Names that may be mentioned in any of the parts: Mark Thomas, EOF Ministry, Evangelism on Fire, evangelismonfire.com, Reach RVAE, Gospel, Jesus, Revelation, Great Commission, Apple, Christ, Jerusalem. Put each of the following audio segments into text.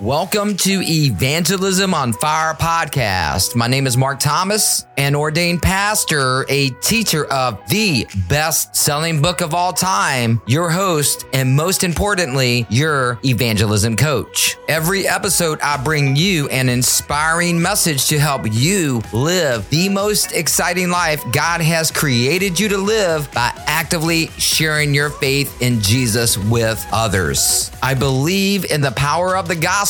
Welcome to Evangelism on Fire podcast. My name is Mark Thomas, an ordained pastor, a teacher of the best-selling book of all time, your host, and most importantly, your evangelism coach. Every episode, I bring you an inspiring message to help you live the most exciting life God has created you to live by actively sharing your faith in Jesus with others. I believe in the power of the gospel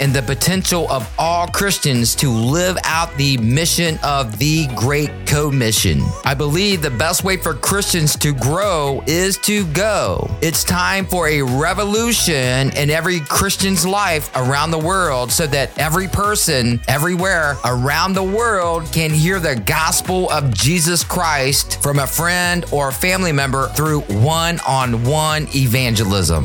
and the potential of all Christians to live out the mission of the Great Commission. I believe the best way for Christians to grow is to go. It's time for a revolution in every Christian's life around the world so that every person everywhere around the world can hear the gospel of Jesus Christ from a friend or family member through one-on-one evangelism.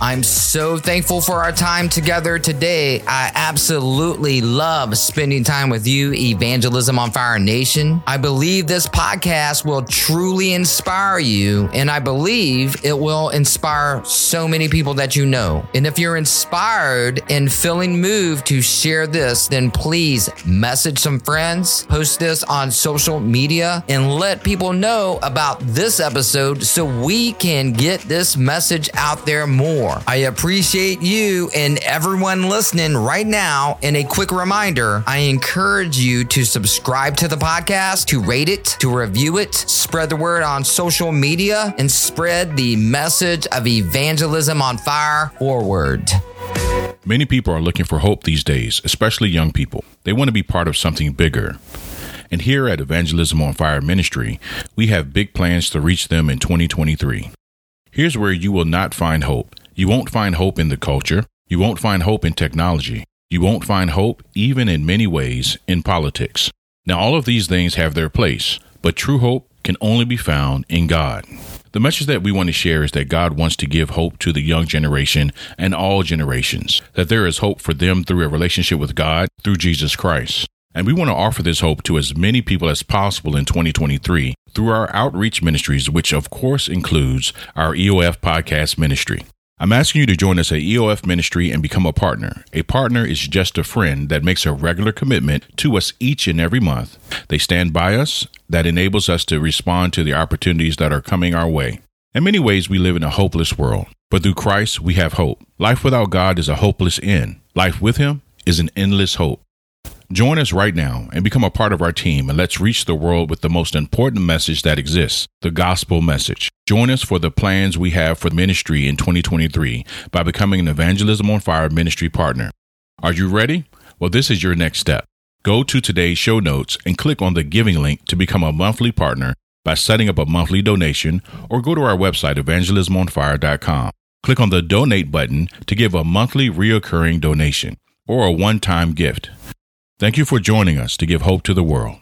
I'm so thankful for our time together today. I absolutely love spending time with you, Evangelism on Fire Nation. I believe this podcast will truly inspire you, and I believe it will inspire so many people that you know. And if you're inspired and feeling moved to share this, then please message some friends, post this on social media, and let people know about this episode so we can get this message out there more. I appreciate you and everyone listening right now. And a quick reminder, I encourage you to subscribe to the podcast, to rate it, to review it, spread the word on social media, and spread the message of Evangelism on Fire forward. Many people are looking for hope these days, especially young people. They want to be part of something bigger. And here at Evangelism on Fire Ministry, we have big plans to reach them in 2023. Here's where you will not find hope. You won't find hope in the culture. You won't find hope in technology. You won't find hope, even in many ways, in politics. Now, all of these things have their place, but true hope can only be found in God. The message that we want to share is that God wants to give hope to the young generation and all generations, that there is hope for them through a relationship with God through Jesus Christ. And we want to offer this hope to as many people as possible in 2023 through our outreach ministries, which of course includes our EOF podcast ministry. I'm asking you to join us at EOF Ministry and become a partner. A partner is just a friend that makes a regular commitment to us each and every month. They stand by us. That enables us to respond to the opportunities that are coming our way. In many ways, we live in a hopeless world, but through Christ, we have hope. Life without God is a hopeless end. Life with Him is an endless hope. Join us right now and become a part of our team, and let's reach the world with the most important message that exists, the gospel message. Join us for the plans we have for ministry in 2023 by becoming an Evangelism on Fire ministry partner. Are you ready? Well, this is your next step. Go to today's show notes and click on the giving link to become a monthly partner by setting up a monthly donation, or go to our website, evangelismonfire.com. Click on the donate button to give a monthly reoccurring donation or a one-time gift. Thank you for joining us to give hope to the world.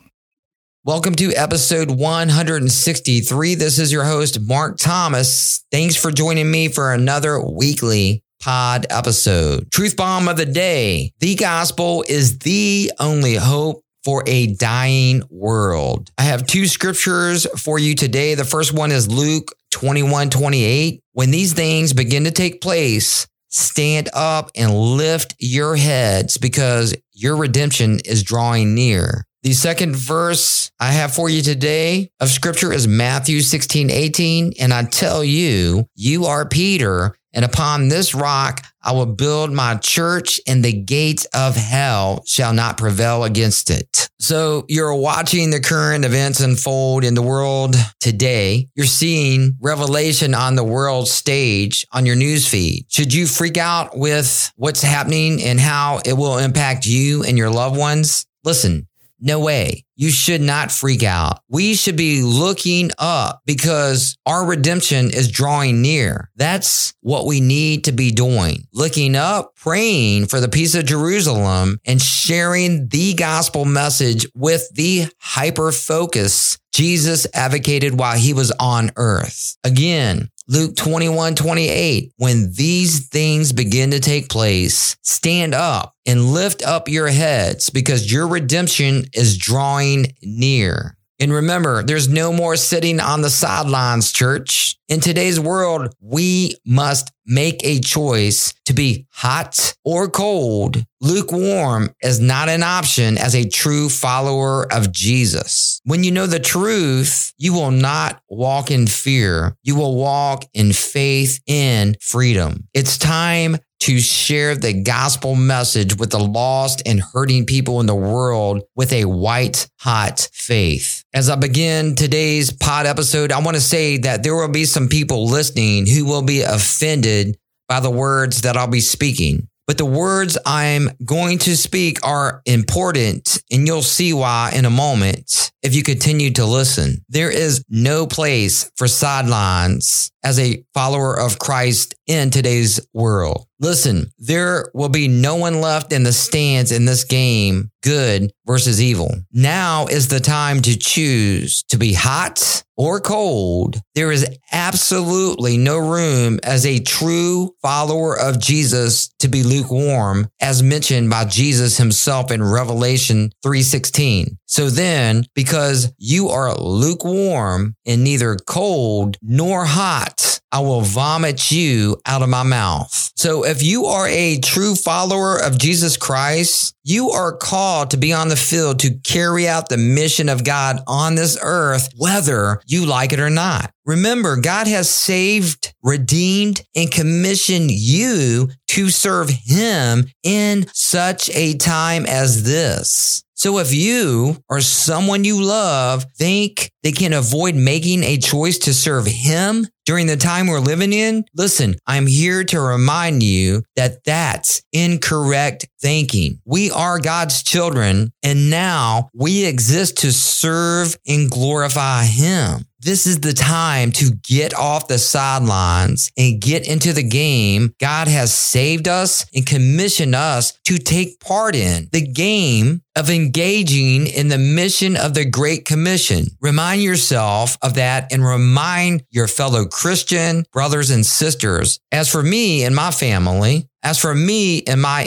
Welcome to episode 163. This is your host, Mark Thomas. Thanks for joining me for another weekly pod episode. Truth bomb of the day. The gospel is the only hope for a dying world. I have two scriptures for you today. The first one is Luke 21:28. When these things begin to take place, stand up and lift your heads because your redemption is drawing near. The second verse I have for you today of scripture is Matthew 16:18. And I tell you, you are Peter, and upon this rock I will build my church, and the gates of hell shall not prevail against it. So you're watching the current events unfold in the world today. You're seeing Revelation on the world stage on your news feed. Should you freak out with what's happening and how it will impact you and your loved ones? Listen, no way. You should not freak out. We should be looking up because our redemption is drawing near. That's what we need to be doing. Looking up, praying for the peace of Jerusalem, and sharing the gospel message with the hyper-focus Jesus advocated while he was on earth. Again, Luke 21:28, when these things begin to take place, stand up and lift up your heads because your redemption is drawing near. And remember, there's no more sitting on the sidelines, church. In today's world, we must make a choice to be hot or cold. Lukewarm is not an option as a true follower of Jesus. When you know the truth, you will not walk in fear. You will walk in faith and freedom. It's time to share the gospel message with the lost and hurting people in the world with a white hot faith. As I begin today's pod episode, I want to say that there will be some people listening who will be offended by the words that I'll be speaking. But the words I'm going to speak are important, and you'll see why in a moment if you continue to listen. There is no place for sidelines as a follower of Christ in today's world. Listen, there will be no one left in the stands in this game, good versus evil. Now is the time to choose to be hot or cold. There is absolutely no room as a true follower of Jesus to be lukewarm, as mentioned by Jesus himself in Revelation 3:16. So then, because you are lukewarm and neither cold nor hot, I will vomit you out of my mouth. So if you are a true follower of Jesus Christ, you are called to be on the field to carry out the mission of God on this earth, whether you like it or not. Remember, God has saved, redeemed, and commissioned you to serve him in such a time as this. So if you or someone you love think they can avoid making a choice to serve him during the time we're living in, listen, I'm here to remind you that that's incorrect thinking. We are God's children, and now we exist to serve and glorify him. This is the time to get off the sidelines and get into the game God has saved us and commissioned us to take part in. The game of engaging in the mission of the Great Commission. Remind yourself of that and remind your fellow Christian brothers and sisters. As for me and my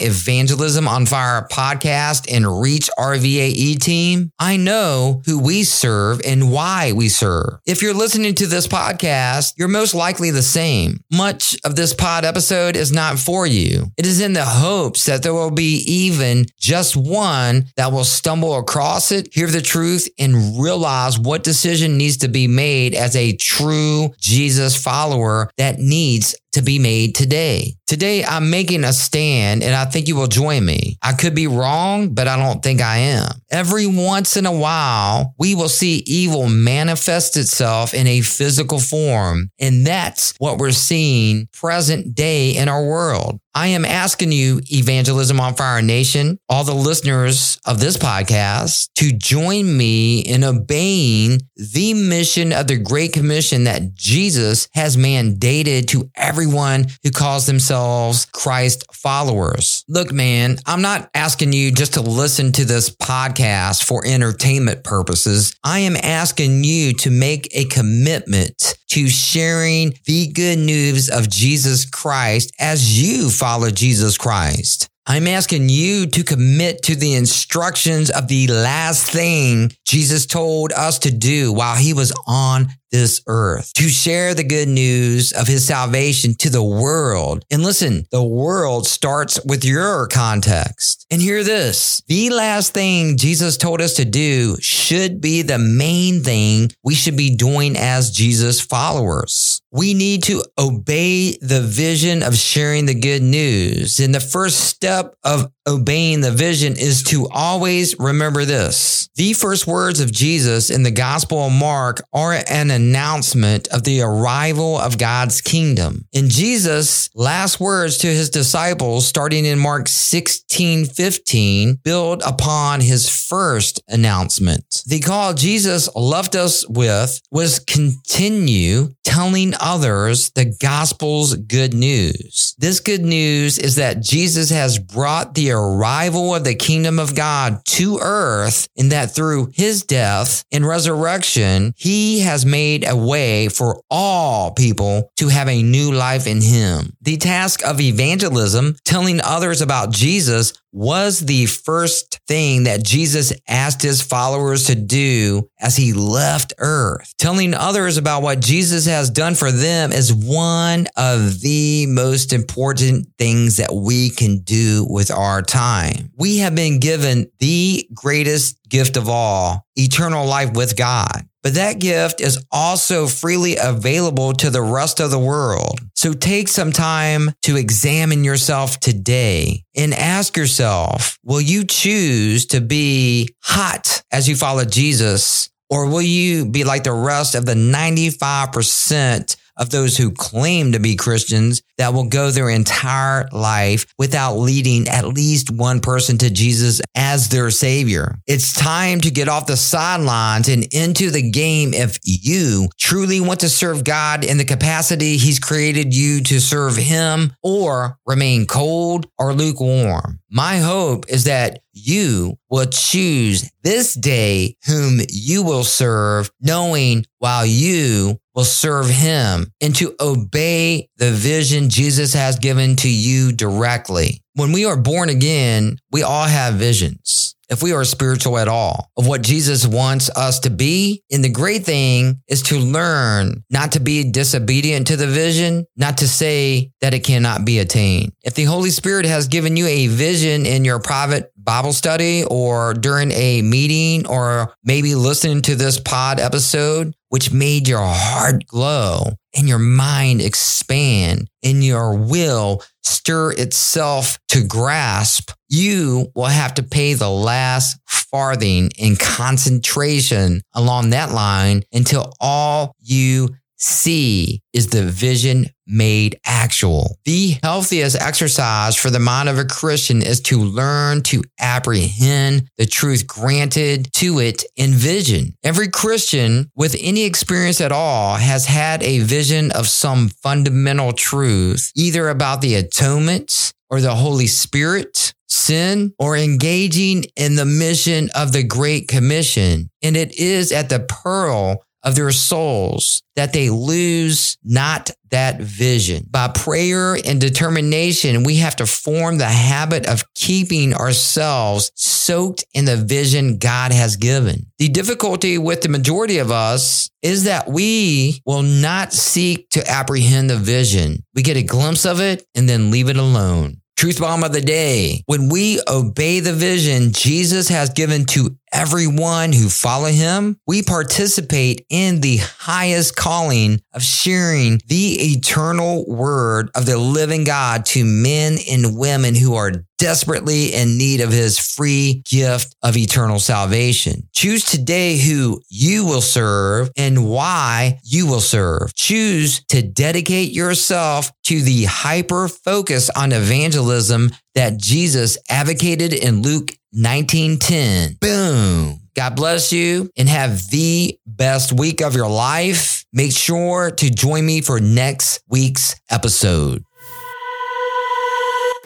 Evangelism on Fire podcast and Reach RVAE team, I know who we serve and why we serve. If you're listening to this podcast, you're most likely the same. Much of this pod episode is not for you. It is in the hopes that there will be even just one that will stumble across it, hear the truth, and realize what decision needs to be made as a true Jesus follower that needs to be made today. Today, I'm making a stand, and I think you will join me. I could be wrong, but I don't think I am. Every once in a while, we will see evil manifest itself in a physical form, and that's what we're seeing present day in our world. I am asking you, Evangelism on Fire Nation, all the listeners of this podcast, to join me in obeying the mission of the Great Commission that Jesus has mandated to everyone who calls themselves Christ followers. Look, man, I'm not asking you just to listen to this podcast for entertainment purposes. I am asking you to make a commitment to sharing the good news of Jesus Christ as you follow Jesus Christ. I'm asking you to commit to the instructions of the last thing Jesus told us to do while he was on this earth, to share the good news of his salvation to the world. And listen, the world starts with your context. And hear this, the last thing Jesus told us to do should be the main thing we should be doing as Jesus followers. We need to obey the vision of sharing the good news. And the first step of obeying the vision is to always remember this. The first words of Jesus in the Gospel of Mark are an announcement of the arrival of God's kingdom. In Jesus' last words to his disciples, starting in Mark 16:15, build upon his first announcement. The call Jesus left us with was continue telling others the gospel's good news. This good news is that Jesus has brought the arrival of the kingdom of God to earth, and that through his death and resurrection, he has made a way for all people to have a new life in him. The task of evangelism, telling others about Jesus, was the first thing that Jesus asked his followers to do as he left earth. Telling others about what Jesus has done for them is one of the most important things that we can do with our time. We have been given the greatest gift of all, eternal life with God. But that gift is also freely available to the rest of the world. So take some time to examine yourself today and ask yourself, will you choose to be hot as you follow Jesus, or will you be like the rest of the 95% of those who claim to be Christians that will go their entire life without leading at least one person to Jesus as their Savior? It's time to get off the sidelines and into the game if you truly want to serve God in the capacity He's created you to serve Him, or remain cold or lukewarm. My hope is that you will choose this day whom you will serve, knowing while you will serve him, and to obey the vision Jesus has given to you directly. When we are born again, we all have visions, if we are spiritual at all, of what Jesus wants us to be. And the great thing is to learn not to be disobedient to the vision, not to say that it cannot be attained. If the Holy Spirit has given you a vision in your private Bible study or during a meeting, or maybe listening to this pod episode, which made your heart glow and your mind expand and your will stir itself to grasp, you will have to pay the last farthing in concentration along that line until all you see is the vision made actual. The healthiest exercise for the mind of a Christian is to learn to apprehend the truth granted to it in vision. Every Christian with any experience at all has had a vision of some fundamental truth, either about the atonement or the Holy Spirit, sin, or engaging in the mission of the Great Commission. And it is at the pearl of their souls that they lose not that vision. By prayer and determination, we have to form the habit of keeping ourselves soaked in the vision God has given. The difficulty with the majority of us is that we will not seek to apprehend the vision. We get a glimpse of it and then leave it alone. Truth bomb of the day. When we obey the vision Jesus has given to everyone who follow him, we participate in the highest calling of sharing the eternal word of the living God to men and women who are desperately in need of his free gift of eternal salvation. Choose today who you will serve and why you will serve. Choose to dedicate yourself to the hyper focus on evangelism that Jesus advocated in Luke 19:10. Boom. God bless you, and have the best week of your life. Make sure to join me for next week's episode.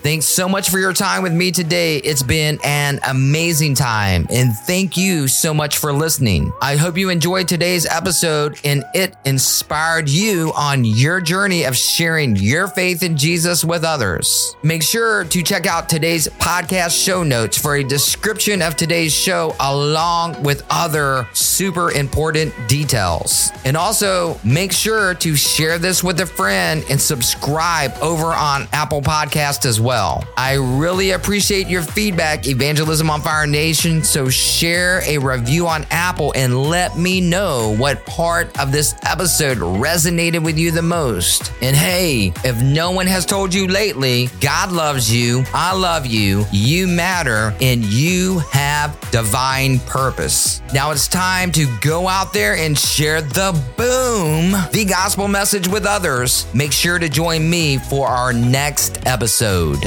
Thanks so much for your time with me today. It's been an amazing time, and thank you so much for listening. I hope you enjoyed today's episode and it inspired you on your journey of sharing your faith in Jesus with others. Make sure to check out today's podcast show notes for a description of today's show along with other super important details. And also make sure to share this with a friend and subscribe over on Apple Podcasts as well. I really appreciate your feedback, Evangelism on Fire Nation, so share a review on Apple and let me know what part of this episode resonated with you the most. And hey, if no one has told you lately, God loves you, I love you, you matter, and you have divine purpose. Now it's time to go out there and share the boom, the gospel message with others. Make sure to join me for our next episode.